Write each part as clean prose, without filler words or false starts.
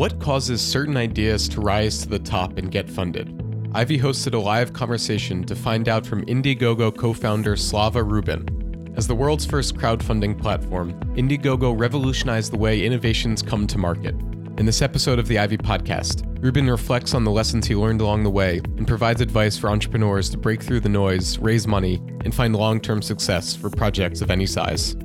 What causes certain ideas to rise to the top and get funded? Ivy hosted a live conversation to find out from Indiegogo co-founder Slava Rubin. As the world's first crowdfunding platform, Indiegogo revolutionized the way innovations come to market. In this episode of the Ivy Podcast, Rubin reflects on the lessons he learned along the way and provides advice for entrepreneurs to break through the noise, raise money, and find long-term success for projects of any size.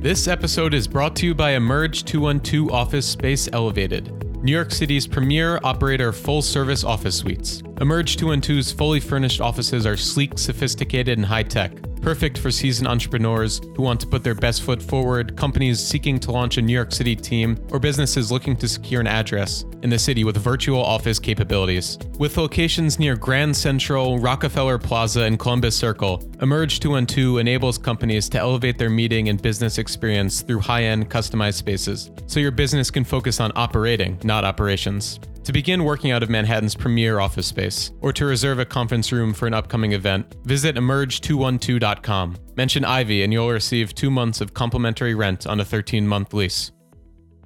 This episode is brought to you by Emerge212 Office Space Elevated, New York City's premier operator of full-service office suites. Emerge212's fully furnished offices are sleek, sophisticated, and high-tech, perfect for seasoned entrepreneurs who want to put their best foot forward, companies seeking to launch a New York City team, or businesses looking to secure an address in the city with virtual office capabilities. With locations near Grand Central, Rockefeller Plaza, and Columbus Circle, Emerge212 enables companies to elevate their meeting and business experience through high-end customized spaces, so your business can focus on operating, not operations. To begin working out of Manhattan's premier office space, or to reserve a conference room for an upcoming event, visit emerge212.com. Mention Ivy and you'll receive 2 months of complimentary rent on a 13-month lease.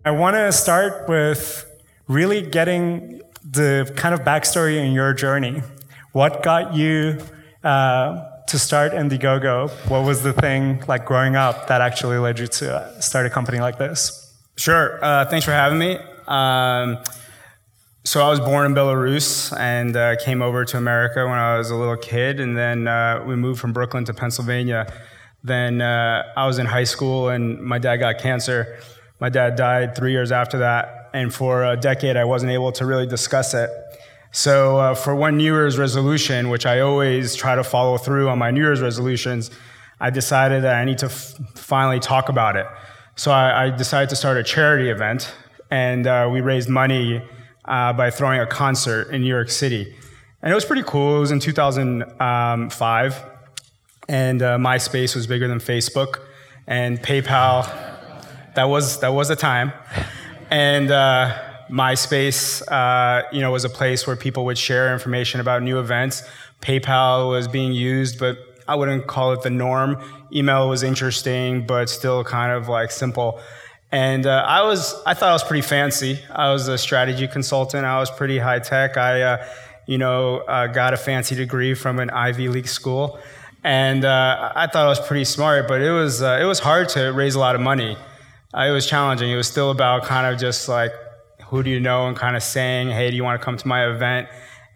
I want to start with really getting the kind of backstory in your journey. What got you to start Indiegogo? What was the thing like growing up that actually led you to start a company like this? Sure. Thanks for having me. So I was born in Belarus and came over to America when I was a little kid, and then we moved from Brooklyn to Pennsylvania. Then I was in high school and my dad got cancer. My dad died 3 years after that, and for a decade I wasn't able to really discuss it. So for one New Year's resolution, which I always try to follow through on my New Year's resolutions, I decided that I need to finally talk about it. So I decided to start a charity event, and we raised money by throwing a concert in New York City. And it was pretty cool. It was in 2005, and MySpace was bigger than Facebook, and PayPal, that was the time. And MySpace was a place where people would share information about new events. PayPal was being used, but I wouldn't call it the norm. Email was interesting, but still kind of like simple. And I thought I was pretty fancy. I was a strategy consultant. I was pretty high tech. I, got a fancy degree from an Ivy League school, and I thought I was pretty smart. But it was hard to raise a lot of money. It was challenging. It was still about kind of just like, who do you know, and kind of saying, hey, do you want to come to my event?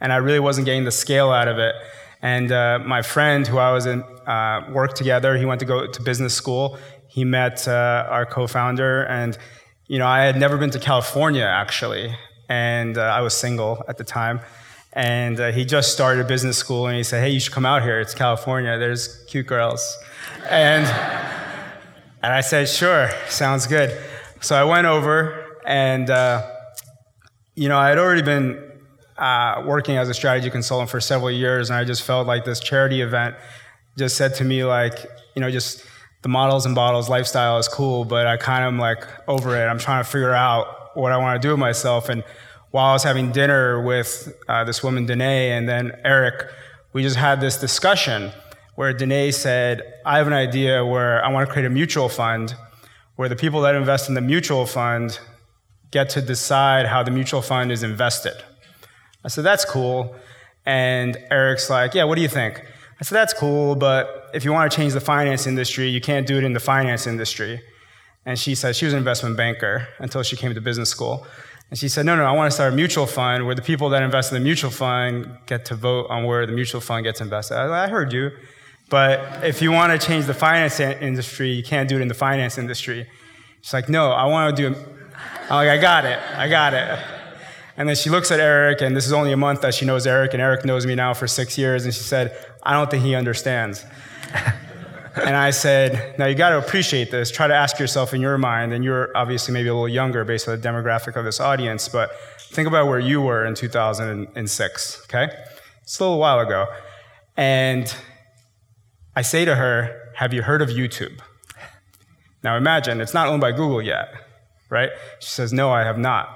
And I really wasn't getting the scale out of it. And my friend, who I was in worked together, he went to go to business school. He met our co-founder, and I had never been to California actually, and I was single at the time. And he just started business school, and he said, "Hey, you should come out here. It's California. There's cute girls." And I said, "Sure, sounds good." So I went over, and I had already been working as a strategy consultant for several years, and I just felt like this charity event just said to me, like, just. The models and bottles lifestyle is cool, but I kind of am like over it. I'm trying to figure out what I want to do with myself. And while I was having dinner with this woman, Danae, and then Eric, we just had this discussion where Danae said, I have an idea where I want to create a mutual fund where the people that invest in the mutual fund get to decide how the mutual fund is invested. I said, that's cool. And Eric's like, yeah, what do you think? I said, that's cool, but if you want to change the finance industry, you can't do it in the finance industry. And she said, she was an investment banker until she came to business school. And she said, no, I want to start a mutual fund where the people that invest in the mutual fund get to vote on where the mutual fund gets invested. I said, I heard you, but if you want to change the finance industry, you can't do it in the finance industry. She's like, no, I want to do it. I'm like, I got it. And then she looks at Eric, and this is only a month that she knows Eric, and Eric knows me now for 6 years, and she said, I don't think he understands. And I said, now you got to appreciate this. Try to ask yourself in your mind, and you're obviously maybe a little younger based on the demographic of this audience, but think about where you were in 2006, okay? It's a little while ago. And I say to her, have you heard of YouTube? Now imagine, it's not owned by Google yet, right? She says, no, I have not.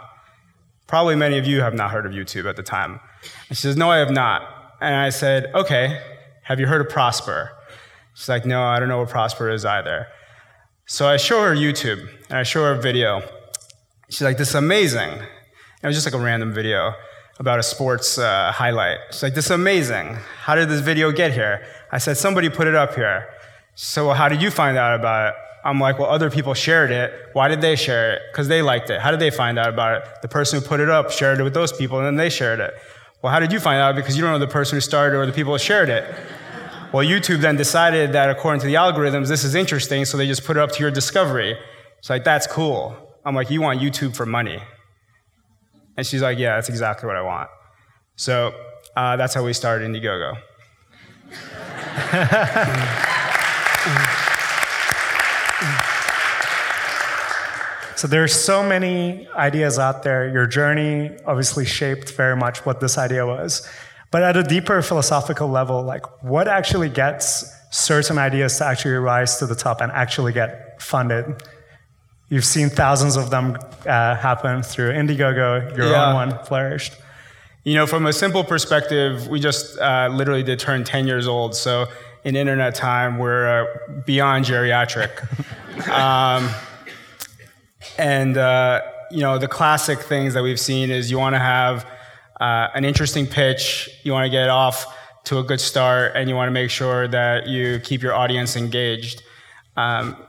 Probably many of you have not heard of YouTube at the time. And she says, no, I have not. And I said, okay, have you heard of Prosper? She's like, no, I don't know what Prosper is either. So I show her YouTube, and I show her a video. She's like, this is amazing. It was just like a random video about a sports highlight. She's like, this is amazing. How did this video get here? I said, somebody put it up here. So, well, how did you find out about it? I'm like, well, other people shared it. Why did they share it? Because they liked it. How did they find out about it? The person who put it up shared it with those people, and then they shared it. Well, how did you find out? Because you don't know the person who started or the people who shared it. Well, YouTube then decided that according to the algorithms, this is interesting, so they just put it up to your discovery. It's like, that's cool. I'm like, you want YouTube for money? And she's like, yeah, that's exactly what I want. So that's how we started Indiegogo. So there's so many ideas out there. Your journey obviously shaped very much what this idea was. But at a deeper philosophical level, like what actually gets certain ideas to actually rise to the top and actually get funded? You've seen thousands of them happen through Indiegogo, your own one flourished. You know, from a simple perspective, we just literally did turn 10 years old. So in internet time, we're beyond geriatric. You know, the classic things that we've seen is you want to have an interesting pitch, you want to get off to a good start, and you want to make sure that you keep your audience engaged.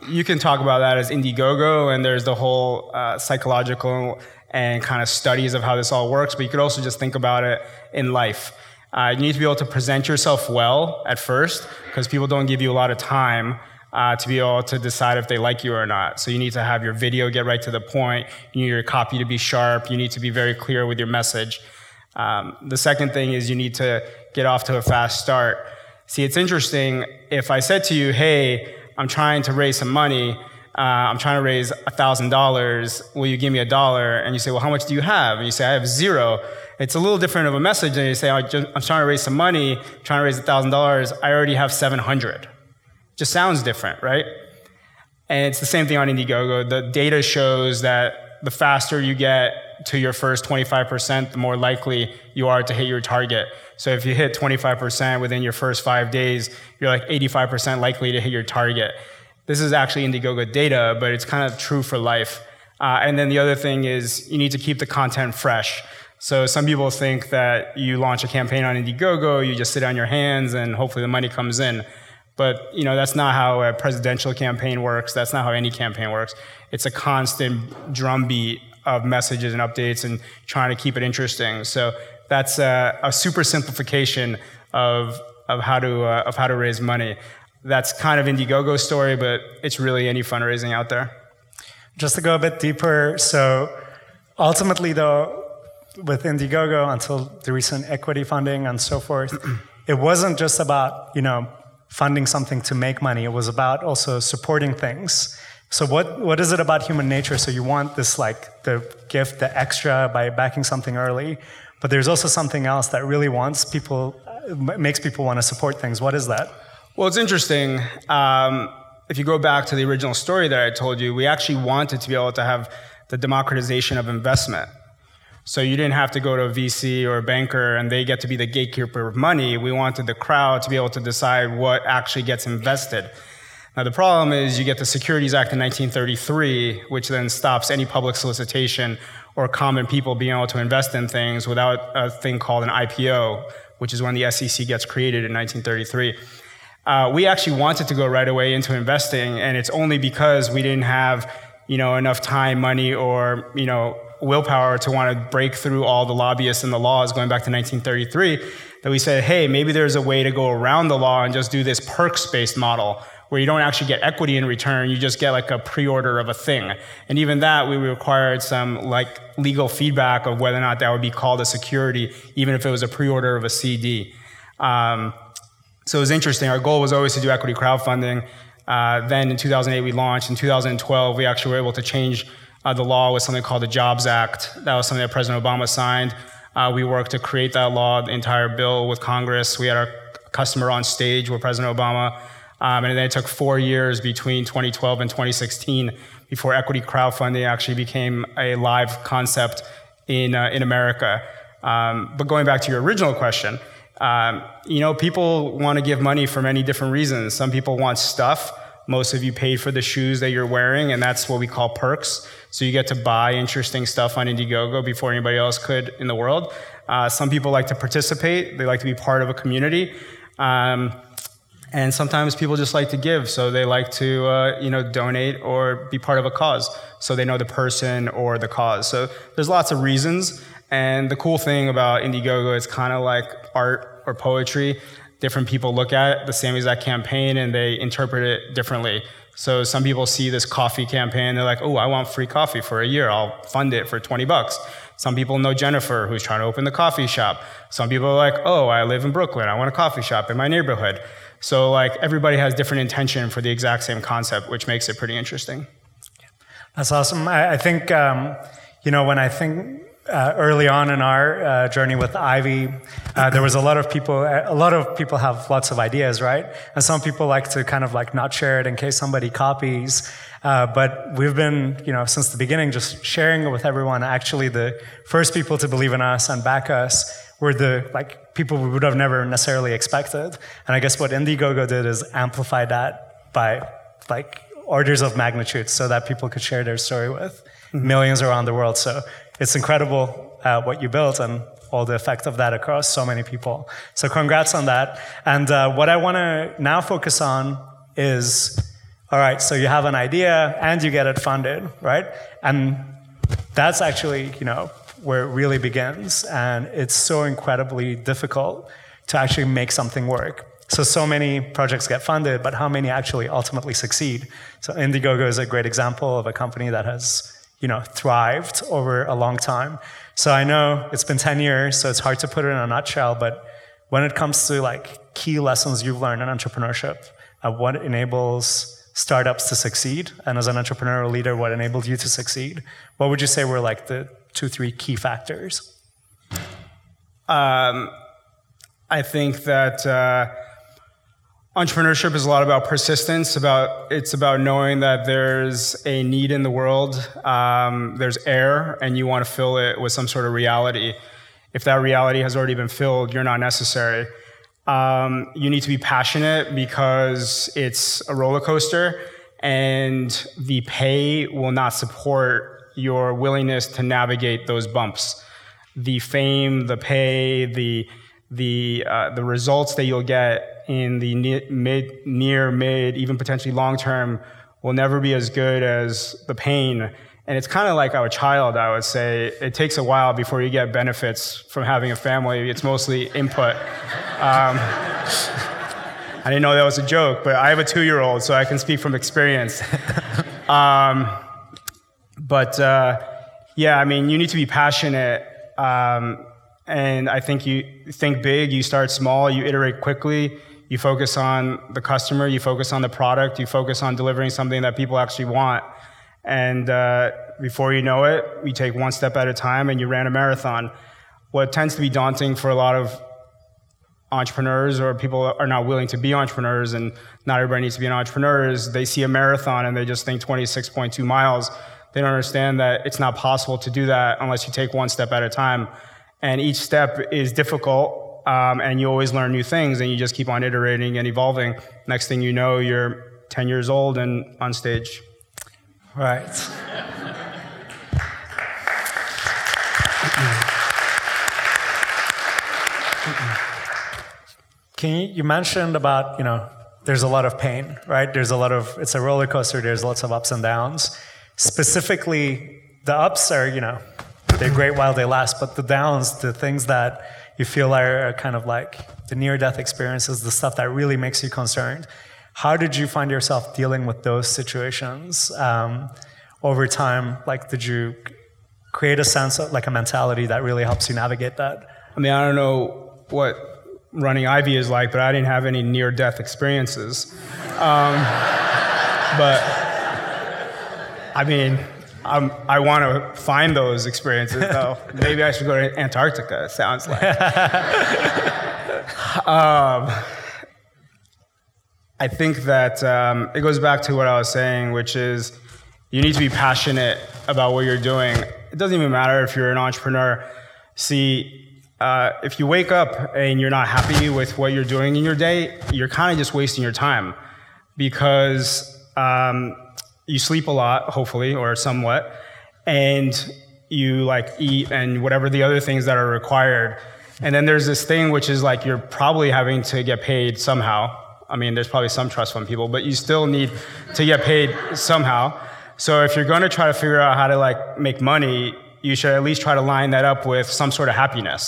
You can talk about that as Indiegogo, and there's the whole psychological and kind of studies of how this all works, but you could also just think about it in life. You need to be able to present yourself well at first, because people don't give you a lot of time to be able to decide if they like you or not. So you need to have your video get right to the point, you need your copy to be sharp, you need to be very clear with your message. The second thing is you need to get off to a fast start. See, it's interesting, if I said to you, hey, I'm trying to raise some money. I'm trying to raise $1,000. Will you give me $1? And you say, well, how much do you have? And you say, I have zero. It's a little different of a message than you say, I'm trying to raise some money, trying to raise $1,000. I already have 700. Just sounds different, right? And it's the same thing on Indiegogo. The data shows that the faster you get to your first 25%, the more likely you are to hit your target. So if you hit 25% within your first 5 days, you're like 85% likely to hit your target. This is actually Indiegogo data, but it's kind of true for life. And then the other thing is you need to keep the content fresh. So some people think that you launch a campaign on Indiegogo, you just sit on your hands, and hopefully the money comes in. But you know, that's not how a presidential campaign works. That's not how any campaign works. It's a constant drumbeat of messages and updates and trying to keep it interesting. So that's a super simplification of how to raise money. That's kind of Indiegogo's story, but it's really any fundraising out there. Just to go a bit deeper, so ultimately though, with Indiegogo, until the recent equity funding and so forth, it wasn't just about, you know, funding something to make money. It was about also supporting things. So what is it about human nature? So you want this, like, the gift, the extra by backing something early, but there's also something else that really makes people want to support things. What is that? Well, it's interesting. If you go back to the original story that I told you, we actually wanted to be able to have the democratization of investment. So you didn't have to go to a VC or a banker and they get to be the gatekeeper of money. We wanted the crowd to be able to decide what actually gets invested. Now, the problem is you get the Securities Act in 1933, which then stops any public solicitation or common people being able to invest in things without a thing called an IPO, which is when the SEC gets created in 1933. We actually wanted to go right away into investing, and it's only because we didn't have, you know, enough time, money, or, you know, willpower to want to break through all the lobbyists and the laws going back to 1933 that we said, hey, maybe there's a way to go around the law and just do this perks-based model, where you don't actually get equity in return, you just get like a pre-order of a thing. And even that, we required some like legal feedback of whether or not that would be called a security, even if it was a pre-order of a CD. So it was interesting. Our goal was always to do equity crowdfunding. Then in 2008, we launched. In 2012, we actually were able to change the law with something called the JOBS Act. That was something that President Obama signed. We worked to create that law, the entire bill with Congress. We had our customer on stage with President Obama. And then it took 4 years between 2012 and 2016 before equity crowdfunding actually became a live concept in America. But going back to your original question, you know, people want to give money for many different reasons. Some people want stuff. Most of you paid for the shoes that you're wearing, and that's what we call perks. So you get to buy interesting stuff on Indiegogo before anybody else could in the world. Some people like to participate. They like to be part of a community. And sometimes people just like to give, so they like to donate or be part of a cause, so they know the person or the cause. So there's lots of reasons, and the cool thing about Indiegogo, it's kind of like art or poetry. Different people look at it, the same exact campaign, and they interpret it differently. So some people see this coffee campaign, they're like, oh, I want free coffee for a year, I'll fund it for $20. Some people know Jennifer, who's trying to open the coffee shop. Some people are like, oh, I live in Brooklyn, I want a coffee shop in my neighborhood. So like everybody has different intention for the exact same concept, which makes it pretty interesting. That's awesome. I think, when I think early on in our journey with Ivy, there was a lot of people have lots of ideas, right? And some people like to kind of like not share it in case somebody copies. But we've been, since the beginning, just sharing it with everyone. Actually, the first people to believe in us and back us were the people we would have never necessarily expected. And I guess what Indiegogo did is amplify that by orders of magnitude so that people could share their story with millions around the world. So it's incredible what you built and all the effect of that across so many people. So congrats on that. And what I want to now focus on is, all right, so you have an idea and you get it funded, right? And that's actually, where it really begins, and it's so incredibly difficult to actually make something work. So many projects get funded, but how many actually ultimately succeed? So Indiegogo is a great example of a company that has, thrived over a long time. So I know it's been 10 years, so it's hard to put it in a nutshell, but when it comes to key lessons you've learned in entrepreneurship, what enables startups to succeed, and as an entrepreneurial leader, what enabled you to succeed, what would you say were the 2-3 key factors? I think that entrepreneurship is a lot about persistence. It's about knowing that there's a need in the world, there's air, and you want to fill it with some sort of reality. If that reality has already been filled, you're not necessary. You need to be passionate because it's a roller coaster, and the pay will not support your willingness to navigate those bumps. The fame, the pay, the results that you'll get in the near, mid, even potentially long term will never be as good as the pain. And it's kind of like our child, I would say. It takes a while before you get benefits from having a family. It's mostly input. I didn't know that was a joke, but I have a 2-year-old, so I can speak from experience. You need to be passionate. And I think you think big, you start small, you iterate quickly, you focus on the customer, you focus on the product, you focus on delivering something that people actually want. And before you know it, you take one step at a time and you ran a marathon. What tends to be daunting for a lot of entrepreneurs, or people are not willing to be entrepreneurs, and not everybody needs to be an entrepreneur, is they see a marathon and they just think 26.2 miles. They don't understand that it's not possible to do that unless you take one step at a time. And each step is difficult, and you always learn new things, and you just keep on iterating and evolving. Next thing you know, you're 10 years old and on stage. Right. You mentioned about, there's a lot of pain, right? It's a roller coaster, there's lots of ups and downs. Specifically, the ups are, they're great while they last, but the downs, the things that you feel are kind of the near-death experiences, the stuff that really makes you concerned. How did you find yourself dealing with those situations over time? Did you create a sense of a mentality that really helps you navigate that? I mean, I don't know what running Ivy is like, but I didn't have any near-death experiences. But I mean, I want to find those experiences, though. Maybe I should go to Antarctica, it sounds like. I think that it goes back to what I was saying, which is you need to be passionate about what you're doing. It doesn't even matter if you're an entrepreneur. See, if you wake up and you're not happy with what you're doing in your day, you're kind of just wasting your time. because you sleep a lot, hopefully, or somewhat, and you like eat and whatever the other things that are required. And then there's this thing which is like you're probably having to get paid somehow. I mean, there's probably some trust fund people, but you still need to get paid somehow. So if you're going to try to figure out how to like make money, you should at least try to line that up with some sort of happiness.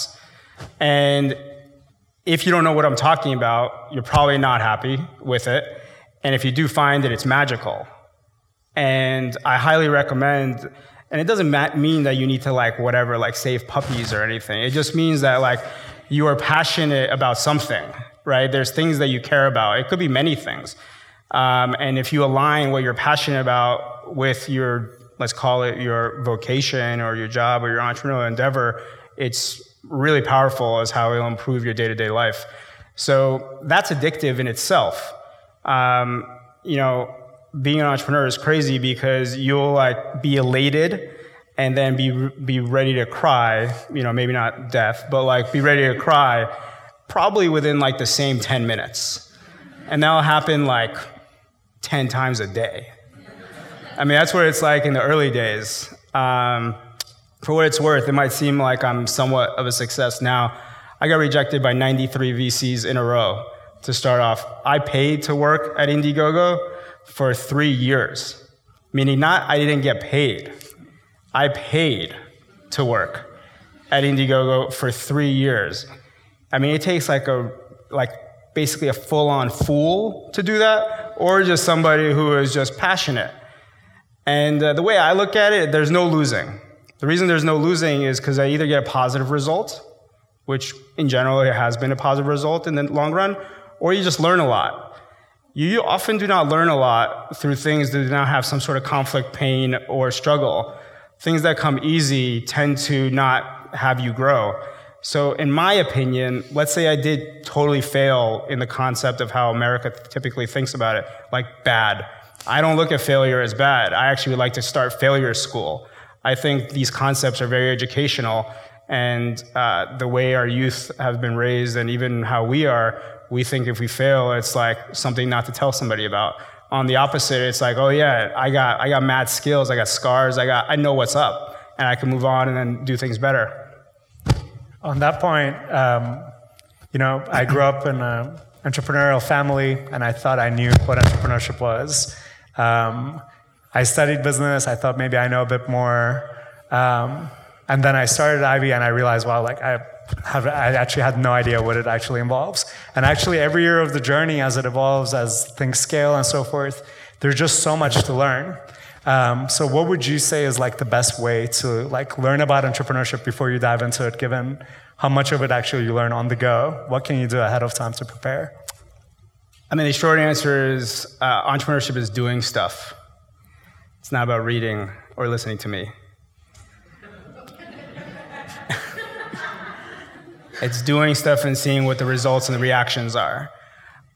And if you don't know what I'm talking about, you're probably not happy with it. And if you do find it, it's magical. And I highly recommend, and it doesn't mean that you need to like whatever, like save puppies or anything. It just means that like you are passionate about something, right? There's things that you care about. It could be many things. And if you align what you're passionate about with your, let's call it your vocation or your job or your entrepreneurial endeavor, it's really powerful as how it'll improve your day-to-day life. So that's addictive in itself. You know, being an entrepreneur is crazy because you'll like be elated and then be ready to cry, you know, maybe not death, but like be ready to cry probably within like the same 10 minutes. And that'll happen like 10 times a day. I mean, that's what it's like in the early days. For what it's worth, it might seem like I'm somewhat of a success now. I got rejected by 93 VCs in a row to start off. I paid to work at Indiegogo for 3 years, meaning not I didn't get paid. I paid to work at Indiegogo for 3 years. I mean, it takes like basically a full-on fool to do that, or just somebody who is just passionate. And the way I look at it, there's no losing. The reason there's no losing is because I either get a positive result, which in general it has been a positive result in the long run, or you just learn a lot. You often do not learn a lot through things that do not have some sort of conflict, pain, or struggle. Things that come easy tend to not have you grow. So in my opinion, let's say I did totally fail in the concept of how America typically thinks about it, like bad. I don't look at failure as bad. I actually would like to start failure school. I think these concepts are very educational, and the way our youth have been raised and even how we are, we think if we fail, it's like something not to tell somebody about. On the opposite, it's like, oh yeah, I got mad skills, I got scars, I know what's up, and I can move on and then do things better. On that point, you know, I grew up in an entrepreneurial family, and I thought I knew what entrepreneurship was. I studied business. I thought maybe I know a bit more. And then I started Ivy and I realized, wow, like I actually had no idea what it actually involves. And actually every year of the journey as it evolves, as things scale and so forth, there's just so much to learn. So what would you say is like the best way to like learn about entrepreneurship before you dive into it, given how much of it actually you learn on the go? What can you do ahead of time to prepare? I mean, the short answer is entrepreneurship is doing stuff. It's not about reading or listening to me. It's doing stuff and seeing what the results and the reactions are.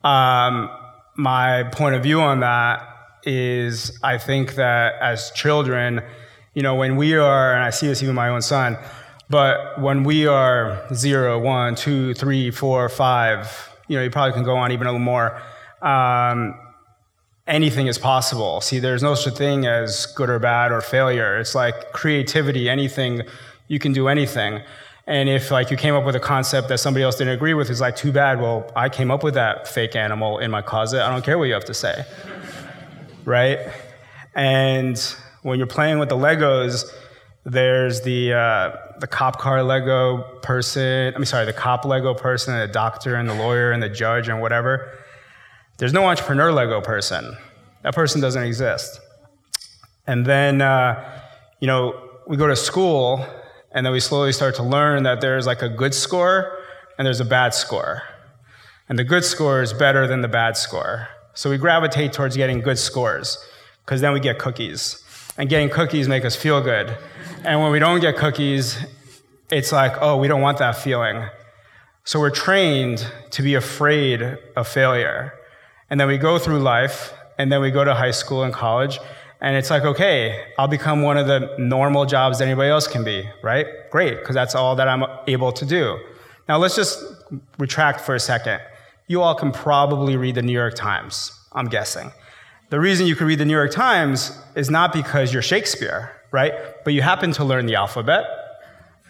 My point of view on that is I think that as children, you know, when we are, and I see this even with my own son, but when we are 0, 1, 2, 3, 4, 5, you know, you probably can go on even a little more, anything is possible. See, there's no such thing as good or bad or failure. It's like creativity, anything, you can do anything. And if like you came up with a concept that somebody else didn't agree with, it's like, too bad, well, I came up with that fake animal in my closet. I don't care what you have to say, right? And when you're playing with the Legos, there's the cop car Lego person, the cop Lego person, and the doctor and the lawyer and the judge and whatever. There's no entrepreneur Lego person. That person doesn't exist. And then, you know, we go to school and then we slowly start to learn that there's like a good score and there's a bad score. And the good score is better than the bad score. So we gravitate towards getting good scores because then we get cookies. And getting cookies make us feel good. And when we don't get cookies, it's like, oh, we don't want that feeling. So we're trained to be afraid of failure. And then we go through life, and then we go to high school and college, and it's like, okay, I'll become one of the normal jobs that anybody else can be, right? Great, because that's all that I'm able to do. Now let's just retract for a second. you all can probably read the New York Times, I'm guessing. The reason you can read the New York Times is not because you're Shakespeare, right? But you happen to learn the alphabet.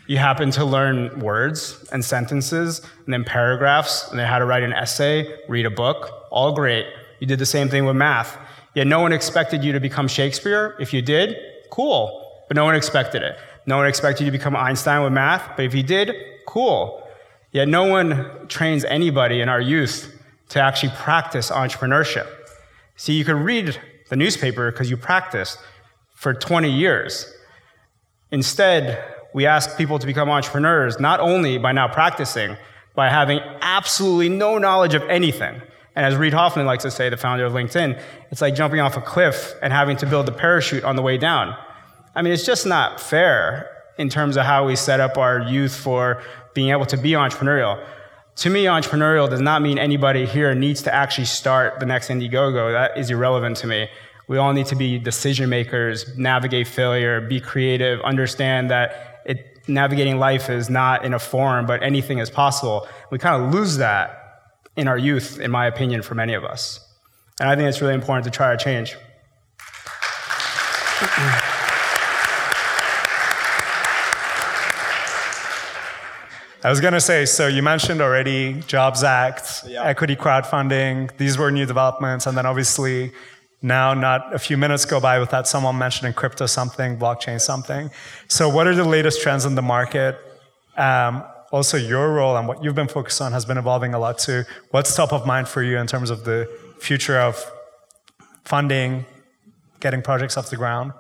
You happen to learn words and sentences and then paragraphs and then how to write an essay, read a book, all great. You did the same thing with math. Yet no one expected you to become Shakespeare. If you did, cool, but no one expected it. No one expected you to become Einstein with math, but if you did, cool. Yet no one trains anybody in our youth to actually practice entrepreneurship. See, you could read the newspaper because you practiced for 20 years. Instead, we ask people to become entrepreneurs not only by not practicing, by having absolutely no knowledge of anything. And as Reid Hoffman likes to say, the founder of LinkedIn, it's like jumping off a cliff and having to build a parachute on the way down. I mean, it's just not fair in terms of how we set up our youth for being able to be entrepreneurial. To me, entrepreneurial does not mean anybody here needs to actually start the next Indiegogo. That is irrelevant to me. We all need to be decision makers, navigate failure, be creative, understand that navigating life is not in a forum, but anything is possible. We kind of lose that in our youth, in my opinion, for many of us. And I think it's really important to try to change. I was going to say, so you mentioned already JOBS Act, equity crowdfunding. These were new developments. And then obviously now not a few minutes go by without someone mentioning crypto something, blockchain something. So what are the latest trends in the market? Also, your role and what you've been focused on has been evolving a lot too. What's top of mind for you in terms of the future of funding, getting projects off the ground?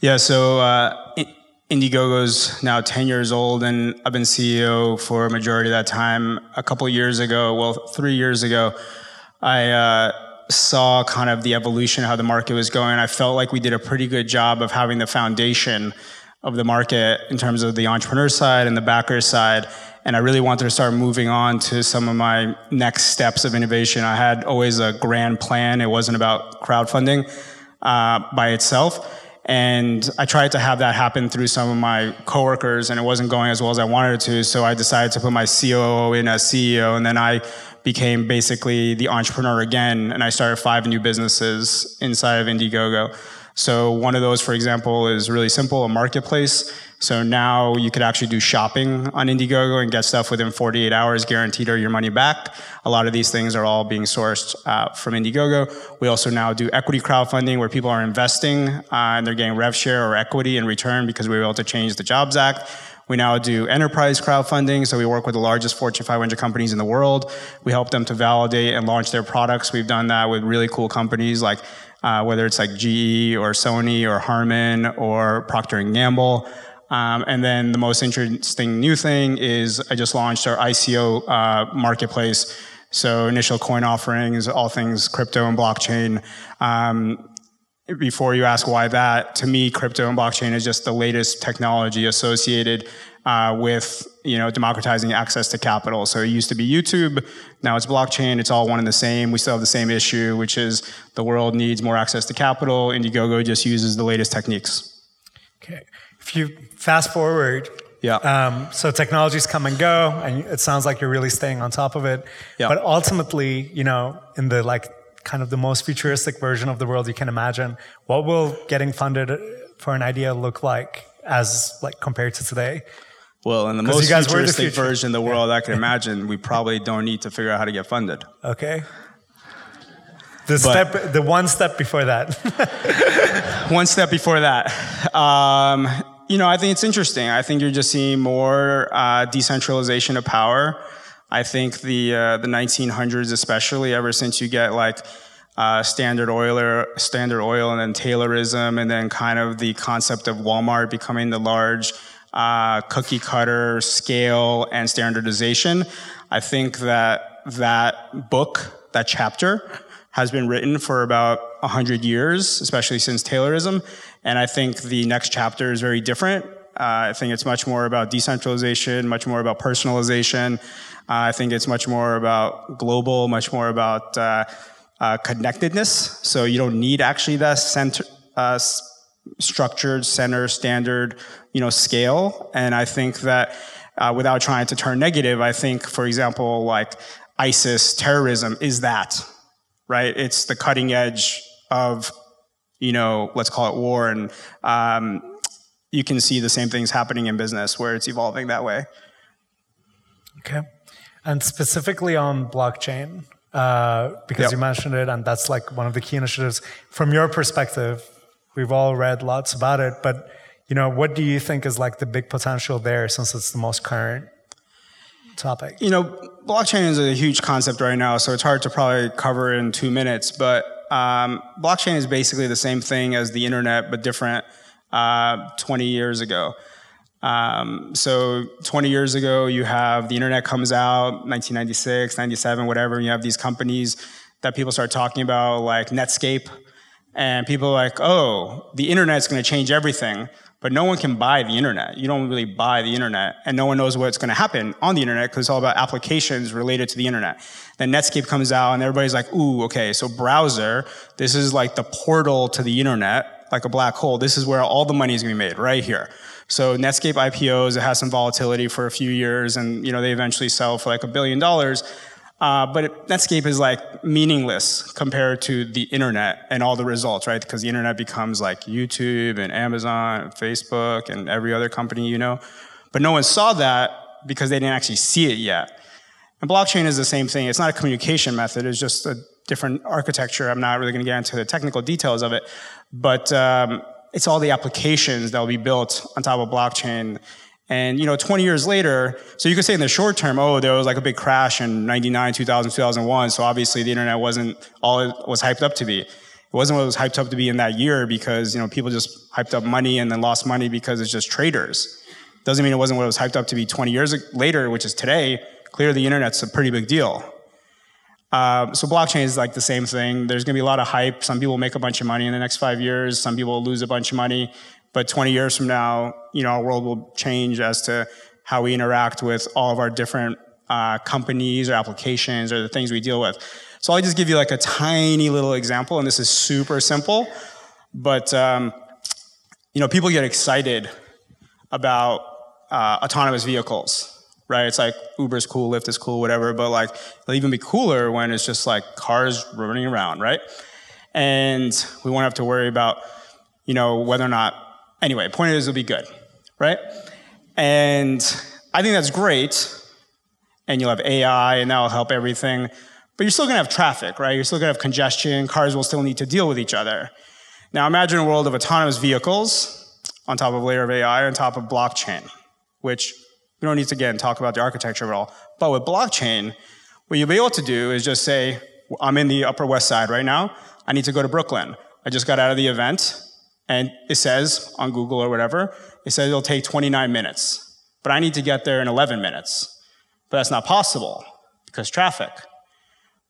Yeah, so Indiegogo's now 10 years old, and I've been CEO for a majority of that time. A couple of years ago, well, 3 years ago, I saw kind of the evolution of how the market was going. I felt like we did a pretty good job of having the foundation of the market in terms of the entrepreneur side and the backer side. And I really wanted to start moving on to some of my next steps of innovation. I had always a grand plan. It wasn't about crowdfunding by itself. And I tried to have that happen through some of my coworkers, and it wasn't going as well as I wanted it to, so I decided to put my COO in as CEO, and then I became basically the entrepreneur again, and I started 5 new businesses inside of Indiegogo. So one of those, for example, is really simple, a marketplace. So now you could actually do shopping on Indiegogo and get stuff within 48 hours guaranteed or your money back. A lot of these things are all being sourced from Indiegogo. We also now do equity crowdfunding where people are investing and they're getting rev share or equity in return because we were able to change the JOBS Act. We now do enterprise crowdfunding, so we work with the largest Fortune 500 companies in the world. We help them to validate and launch their products. We've done that with really cool companies like whether it's like GE or Sony or Harman or Procter and Gamble. And then the most interesting new thing is I just launched our ICO marketplace. So initial coin offerings, all things crypto and blockchain. Before you ask why that, to me, crypto and blockchain is just the latest technology associated with democratizing access to capital. So it used to be YouTube, now it's blockchain, it's all one and the same. We still have the same issue, which is the world needs more access to capital. Indiegogo just uses the latest techniques. Okay, if you fast forward, so technologies come and go, and it sounds like you're really staying on top of it. Yeah. But ultimately, in the kind of the most futuristic version of the world you can imagine, what will getting funded for an idea look like as compared to today? Well, in the most futuristic version of the world I can imagine, we probably don't need to figure out how to get funded. Okay. The one step before that. One step before that. I think it's interesting. I think you're just seeing more decentralization of power. I think the 1900s, especially, ever since you get Standard Oil, and then Taylorism, and then kind of the concept of Walmart becoming the large cookie cutter scale and standardization. I think that book, that chapter, has been written for about 100 years, especially since Taylorism. And I think the next chapter is very different. I think it's much more about decentralization, much more about personalization. I think it's much more about global, much more about connectedness. So you don't need actually that structured center standard, scale. And I think that without trying to turn negative, I think, for example, ISIS, terrorism, is that, right? It's the cutting edge of, you know, let's call it war. And you can see the same things happening in business where it's evolving that way. Okay. And specifically on blockchain, because you mentioned it, and that's like one of the key initiatives. From your perspective, we've all read lots about it, but you know, what do you think is like the big potential there since it's the most current topic? You know, blockchain is a huge concept right now, so it's hard to probably cover in 2 minutes, but blockchain is basically the same thing as the internet, but different 20 years ago. So 20 years ago, you have the internet comes out, 1996, 97, whatever, and you have these companies that people start talking about, like Netscape, and people are like, oh, the internet's going to change everything, but no one can buy the internet. You don't really buy the internet, and no one knows what's going to happen on the internet because it's all about applications related to the internet. Then Netscape comes out, and everybody's like, ooh, okay, so browser, this is like the portal to the internet, like a black hole. This is where all the money is going to be made, right here. So Netscape IPOs, it has some volatility for a few years, and you know they eventually sell for like $1 billion. But Netscape is like meaningless compared to the internet and all the results, right? Because the internet becomes like YouTube and Amazon and Facebook and every other company you know. But no one saw that because they didn't actually see it yet. And blockchain is the same thing. It's not a communication method. It's just a different architecture. I'm not really going to get into the technical details of it. But it's all the applications that will be built on top of blockchain. And, you know, 20 years later, so you could say in the short term, oh, there was like a big crash in 99, 2000, 2001. So obviously the internet wasn't all it was hyped up to be. It wasn't what it was hyped up to be in that year because, you know, people just hyped up money and then lost money because it's just traders. Doesn't mean it wasn't what it was hyped up to be 20 years later, which is today. Clearly the internet's a pretty big deal. So blockchain is like the same thing. There's going to be a lot of hype. Some people make a bunch of money in the next 5 years. Some people lose a bunch of money. But 20 years from now, you know, our world will change as to how we interact with all of our different companies or applications or the things we deal with. So I'll just give you like a tiny little example, and this is super simple. But, you know, people get excited about autonomous vehicles. Right, it's like Uber's cool, Lyft is cool, whatever, but like it'll even be cooler when it's just like cars running around, right? And we won't have to worry about, you know, whether or not, anyway, point is it'll be good, right? And I think that's great, and you'll have AI, and that'll help everything, but you're still gonna have traffic, right? You're still gonna have congestion, cars will still need to deal with each other. Now imagine a world of autonomous vehicles on top of a layer of AI, on top of blockchain, which we don't need to, again, talk about the architecture at all. But with blockchain, what you'll be able to do is just say, I'm in the Upper West Side right now. I need to go to Brooklyn. I just got out of the event, and it says on Google or whatever, it says it'll take 29 minutes. But I need to get there in 11 minutes. But that's not possible because traffic.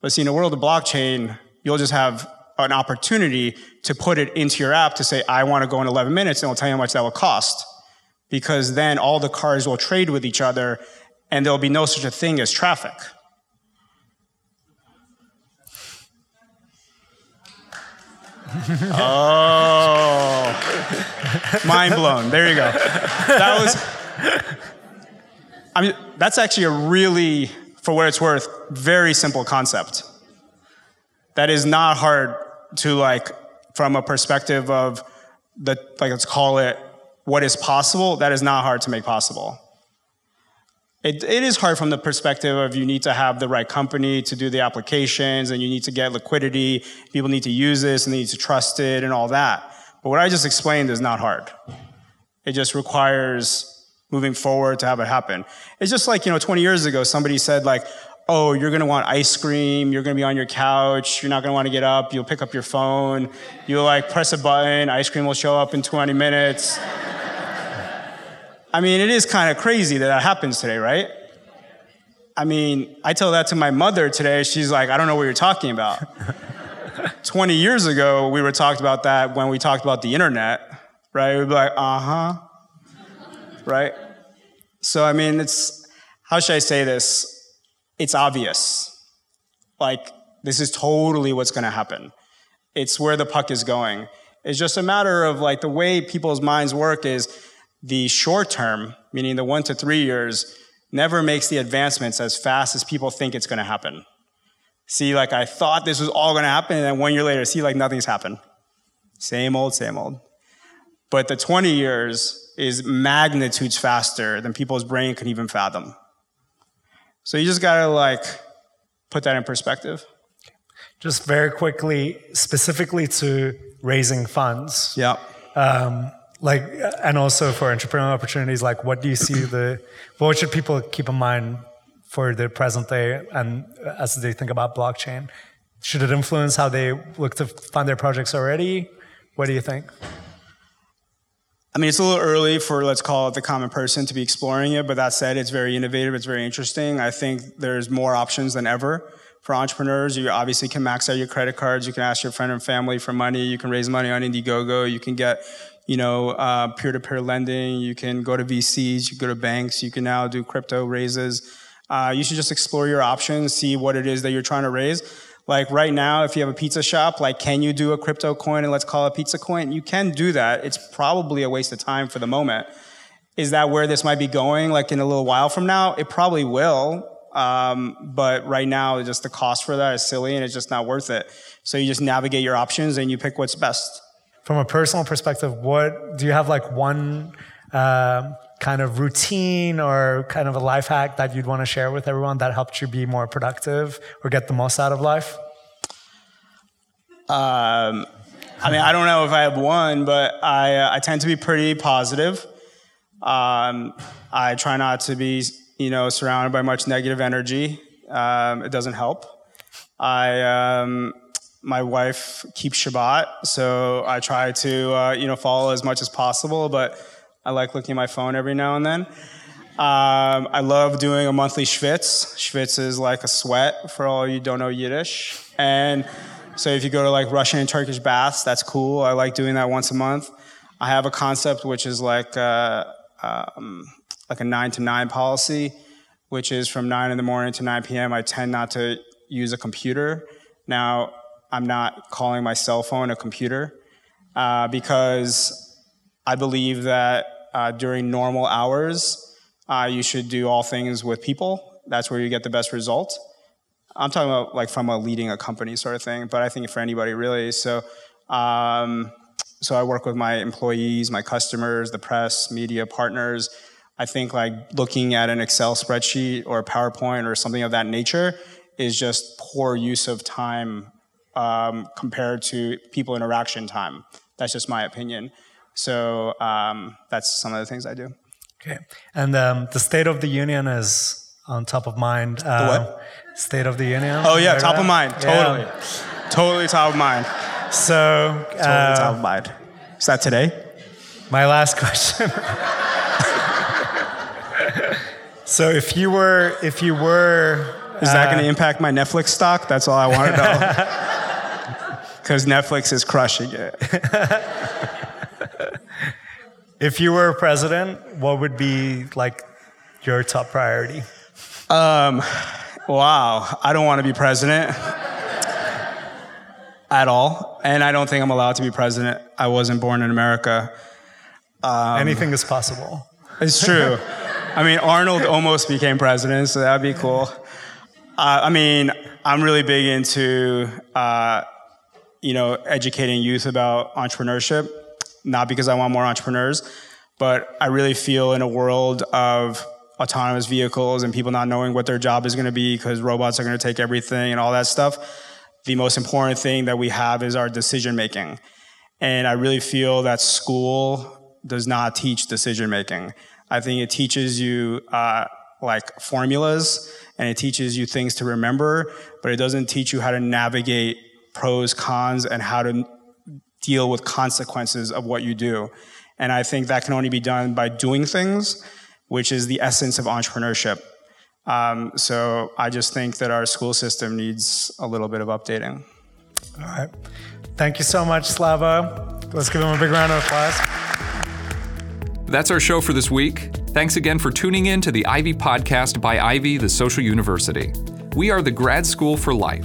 But see, in a world of blockchain, you'll just have an opportunity to put it into your app to say, I want to go in 11 minutes, and it'll tell you how much that will cost. Because then all the cars will trade with each other, and there'll be no such a thing as traffic. Oh, mind blown. There you go. That was, I mean, that's actually a really, for what it's worth, very simple concept. That is not hard to, like, from a perspective of the, like, let's call it, what is possible, that is not hard to make possible. It is hard from the perspective of you need to have the right company to do the applications, and you need to get liquidity, people need to use this, and they need to trust it, and all that. But what I just explained is not hard. It just requires moving forward to have it happen. It's just like, you know, 20 years ago, somebody said like, oh, you're gonna want ice cream, you're gonna be on your couch, you're not gonna wanna get up, you'll pick up your phone, you'll like press a button, ice cream will show up in 20 minutes. I mean, it is kind of crazy that that happens today, right? I mean, I tell that to my mother today. She's like, I don't know what you're talking about. 20 years ago, we were talking about that when we talked about the internet, right? We'd be like, uh-huh, right? So, I mean, it's, how should I say this? It's obvious. Like, this is totally what's going to happen. It's where the puck is going. It's just a matter of, like, the way people's minds work is the short term, meaning the 1 to 3 years, never makes the advancements as fast as people think it's going to happen. See, like, I thought this was all going to happen, and then 1 year later, see, like, nothing's happened. Same old, same old. But the 20 years is magnitudes faster than people's brain can even fathom. So you just got to, like, put that in perspective. Just very quickly, specifically to raising funds. Yeah. Like, and also for entrepreneurial opportunities, like, what do you see what should people keep in mind for the present day and as they think about blockchain? Should it influence how they look to fund their projects already? What do you think? I mean, it's a little early for, let's call it, the common person to be exploring it, but that said, it's very innovative, it's very interesting. I think there's more options than ever for entrepreneurs. You obviously can max out your credit cards, you can ask your friend and family for money, you can raise money on Indiegogo, you can get, you know, peer-to-peer lending, you can go to VCs, you can go to banks, you can now do crypto raises. You should just explore your options, see what it is that you're trying to raise. Like right now, if you have a pizza shop, like, can you do a crypto coin and let's call it pizza coin? You can do that. It's probably a waste of time for the moment. Is that where this might be going? Like in a little while from now, it probably will. But right now, just the cost for that is silly and it's just not worth it. So you just navigate your options and you pick what's best. From a personal perspective, what do you have, like, one kind of routine or kind of a life hack that you'd want to share with everyone that helped you be more productive or get the most out of life? I mean, I don't know if I have one, but I tend to be pretty positive. I try not to be, you know, surrounded by much negative energy. It doesn't help. My wife keeps Shabbat, so I try to, follow as much as possible, but I like looking at my phone every now and then. I love doing a monthly schwitz. Schwitz is like a sweat for all you don't know Yiddish. And so if you go to like Russian and Turkish baths, that's cool. I like doing that once a month. I have a concept which is like a 9 to 9 policy, which is from 9 in the morning to 9 p.m. I tend not to use a computer. Now, I'm not calling my cell phone a computer because I believe that during normal hours, you should do all things with people. That's where you get the best result. I'm talking about like from a leading a company sort of thing, but I think for anybody really. So I work with my employees, my customers, the press, media partners. I think like looking at an Excel spreadsheet or a PowerPoint or something of that nature is just poor use of time compared to people interaction time. That's just my opinion. So that's some of the things I do. Okay. And the State of the Union is on top of mind. The what? State of the Union. Oh, yeah, top of mind. Totally. Yeah. Totally top of mind. So. Totally top of mind. Is that today? My last question. So if you were. Is that going to impact my Netflix stock? That's all I want to know. Because Netflix is crushing it. If you were president, what would be like your top priority? Wow, I don't want to be president at all, and I don't think I'm allowed to be president. I wasn't born in America. Anything is possible. It's true. I mean, Arnold almost became president, so that'd be cool. I mean, I'm really big into educating youth about entrepreneurship. Not because I want more entrepreneurs, but I really feel in a world of autonomous vehicles and people not knowing what their job is going to be because robots are going to take everything and all that stuff, the most important thing that we have is our decision making. And I really feel that school does not teach decision making. I think it teaches you like formulas and it teaches you things to remember, but it doesn't teach you how to navigate pros, cons, and how to deal with consequences of what you do. And I think that can only be done by doing things, which is the essence of entrepreneurship. So I just think that our school system needs a little bit of updating. All right. Thank you so much, Slava. Let's give him a big round of applause. That's our show for this week. Thanks again for tuning in to the Ivy Podcast by Ivy, the Social University. We are the grad school for life,